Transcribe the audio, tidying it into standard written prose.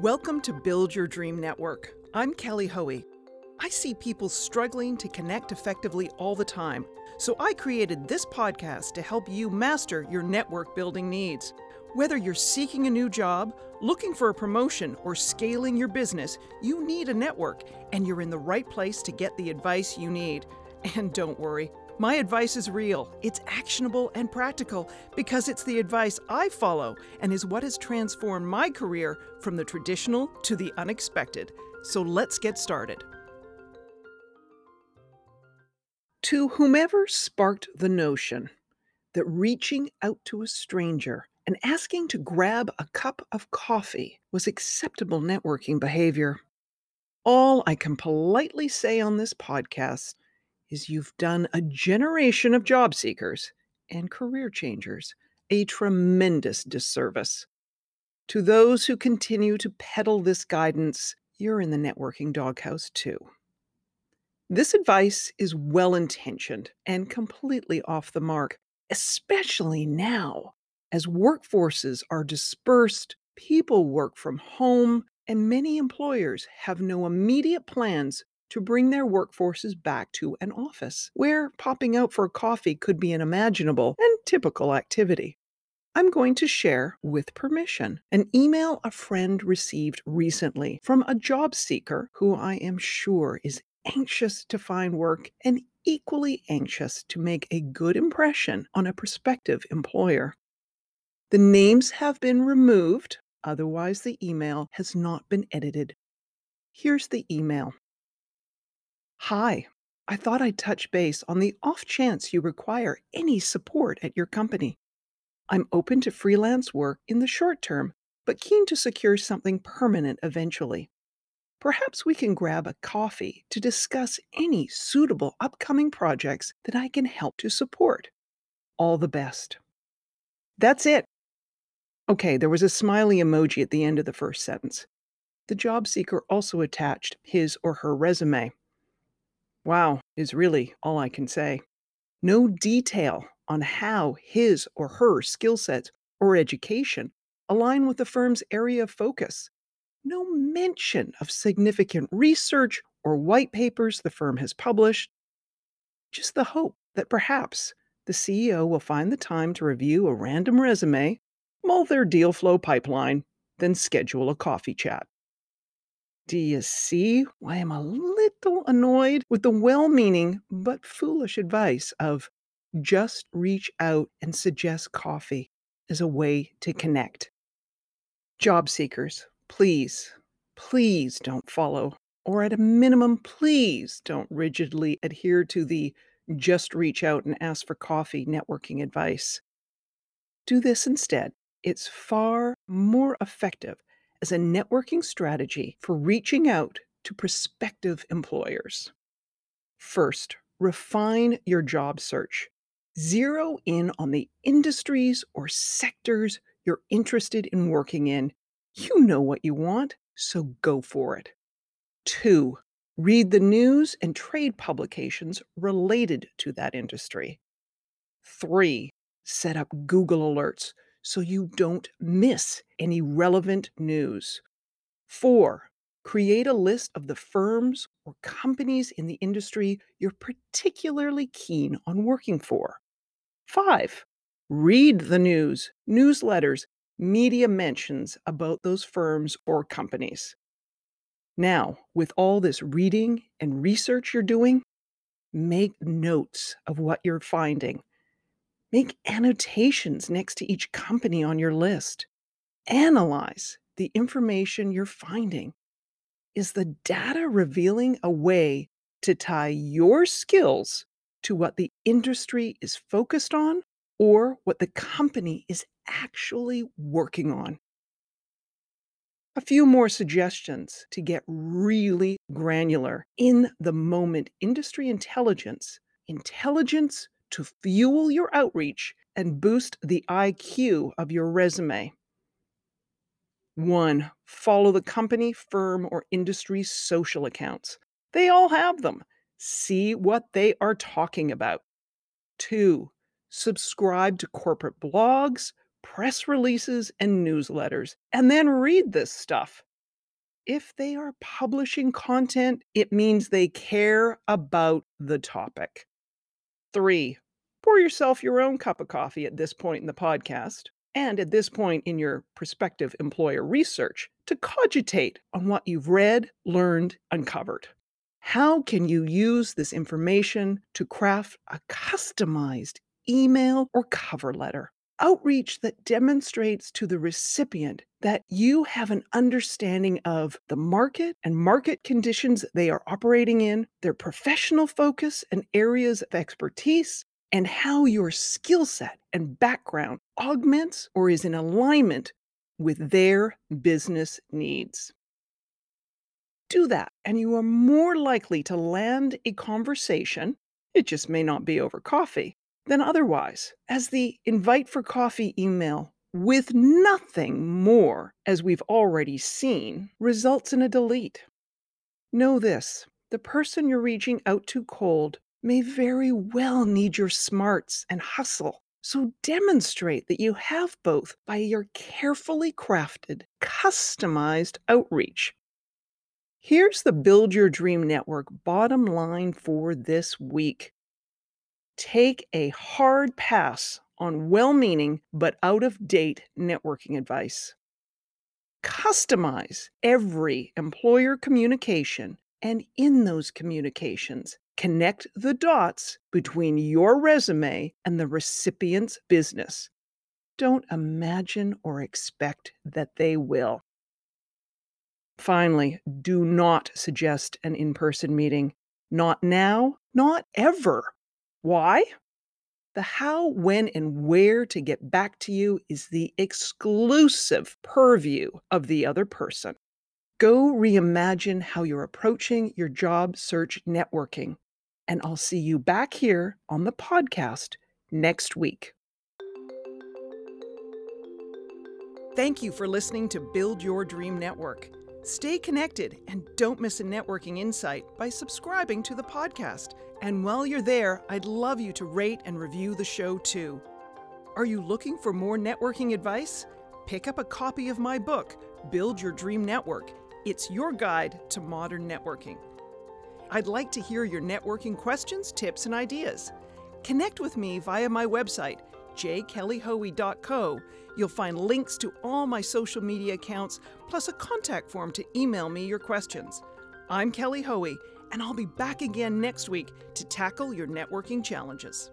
Welcome to Build Your Dream Network. I'm Kelly Hoey. I see people struggling to connect effectively all the time, so I created this podcast to help you master your network building needs. Whether you're seeking a new job, looking for a promotion, or scaling your business, you need a network, and you're in the right place to get the advice you need. And don't worry, my advice is real, it's actionable and practical because it's the advice I follow and is what has transformed my career from the traditional to the unexpected. So let's get started. To whomever sparked the notion that reaching out to a stranger and asking to grab a cup of coffee was acceptable networking behavior, all I can politely say on this podcast is you've done a generation of job seekers and career changers a tremendous disservice. To those who continue to peddle this guidance, you're in the networking doghouse too. This advice is well-intentioned and completely off the mark, especially now as workforces are dispersed, people work from home, and many employers have no immediate plans to bring their workforces back to an office, where popping out for a coffee could be an imaginable and typical activity. I'm going to share, with permission, an email a friend received recently from a job seeker who I am sure is anxious to find work and equally anxious to make a good impression on a prospective employer. The names have been removed, otherwise the email has not been edited. Here's the email. Hi, I thought I'd touch base on the off chance you require any support at your company. I'm open to freelance work in the short term, but keen to secure something permanent eventually. Perhaps we can grab a coffee to discuss any suitable upcoming projects that I can help to support. All the best. That's it. Okay, there was a smiley emoji at the end of the first sentence. The job seeker also attached his or her resume. Wow is really all I can say. No detail on how his or her skill sets or education align with the firm's area of focus. No mention of significant research or white papers the firm has published. Just the hope that perhaps the CEO will find the time to review a random resume, mull their deal flow pipeline, then schedule a coffee chat. Do you see why I'm a little annoyed with the well-meaning but foolish advice of just reach out and suggest coffee as a way to connect? Job seekers, please, please don't follow, or at a minimum, please don't rigidly adhere to the just reach out and ask for coffee networking advice. Do this instead. It's far more effective as a networking strategy for reaching out to prospective employers. First, refine your job search. Zero in on the industries or sectors you're interested in working in. You know what you want, so go for it. 2, read the news and trade publications related to that industry. 3, set up Google alerts so you don't miss any relevant news. 4, create a list of the firms or companies in the industry you're particularly keen on working for. 5, read the news, newsletters, media mentions about those firms or companies. Now, with all this reading and research you're doing, make notes of what you're finding. Make annotations next to each company on your list. Analyze the information you're finding. Is the data revealing a way to tie your skills to what the industry is focused on or what the company is actually working on? A few more suggestions to get really granular in the moment: industry intelligence to fuel your outreach and boost the IQ of your resume. 1, follow the company, firm, or industry social accounts. They all have them. See what they are talking about. 2, subscribe to corporate blogs, press releases, and newsletters, and then read this stuff. If they are publishing content, it means they care about the topic. 3, pour yourself your own cup of coffee at this point in the podcast and at this point in your prospective employer research to cogitate on what you've read, learned, uncovered. How can you use this information to craft a customized email or cover letter? Outreach that demonstrates to the recipient that you have an understanding of the market and market conditions they are operating in, their professional focus and areas of expertise, and how your skill set and background augments or is in alignment with their business needs. Do that, and you are more likely to land a conversation, it just may not be over coffee, than otherwise, as the invite for coffee email with nothing more, as we've already seen, results in a delete. Know this, the person you're reaching out to cold may very well need your smarts and hustle, so demonstrate that you have both by your carefully crafted, customized outreach. Here's the Build Your Dream Network bottom line for this week. Take a hard pass on well-meaning but out-of-date networking advice. Customize every employer communication, and in those communications, connect the dots between your resume and the recipient's business. Don't imagine or expect that they will. Finally, do not suggest an in-person meeting. Not now, not ever. Why? The how, when, and where to get back to you is the exclusive purview of the other person. Go reimagine how you're approaching your job search networking. And I'll see you back here on the podcast next week. Thank you for listening to Build Your Dream Network. Stay connected and don't miss a networking insight by subscribing to the podcast. And while you're there, I'd love you to rate and review the show too. Are you looking for more networking advice? Pick up a copy of my book, Build Your Dream Network. It's your guide to modern networking. I'd like to hear your networking questions, tips, and ideas. Connect with me via my website, jkellyhoey.co. You'll find links to all my social media accounts, plus a contact form to email me your questions. I'm Kelly Hoey, and I'll be back again next week to tackle your networking challenges.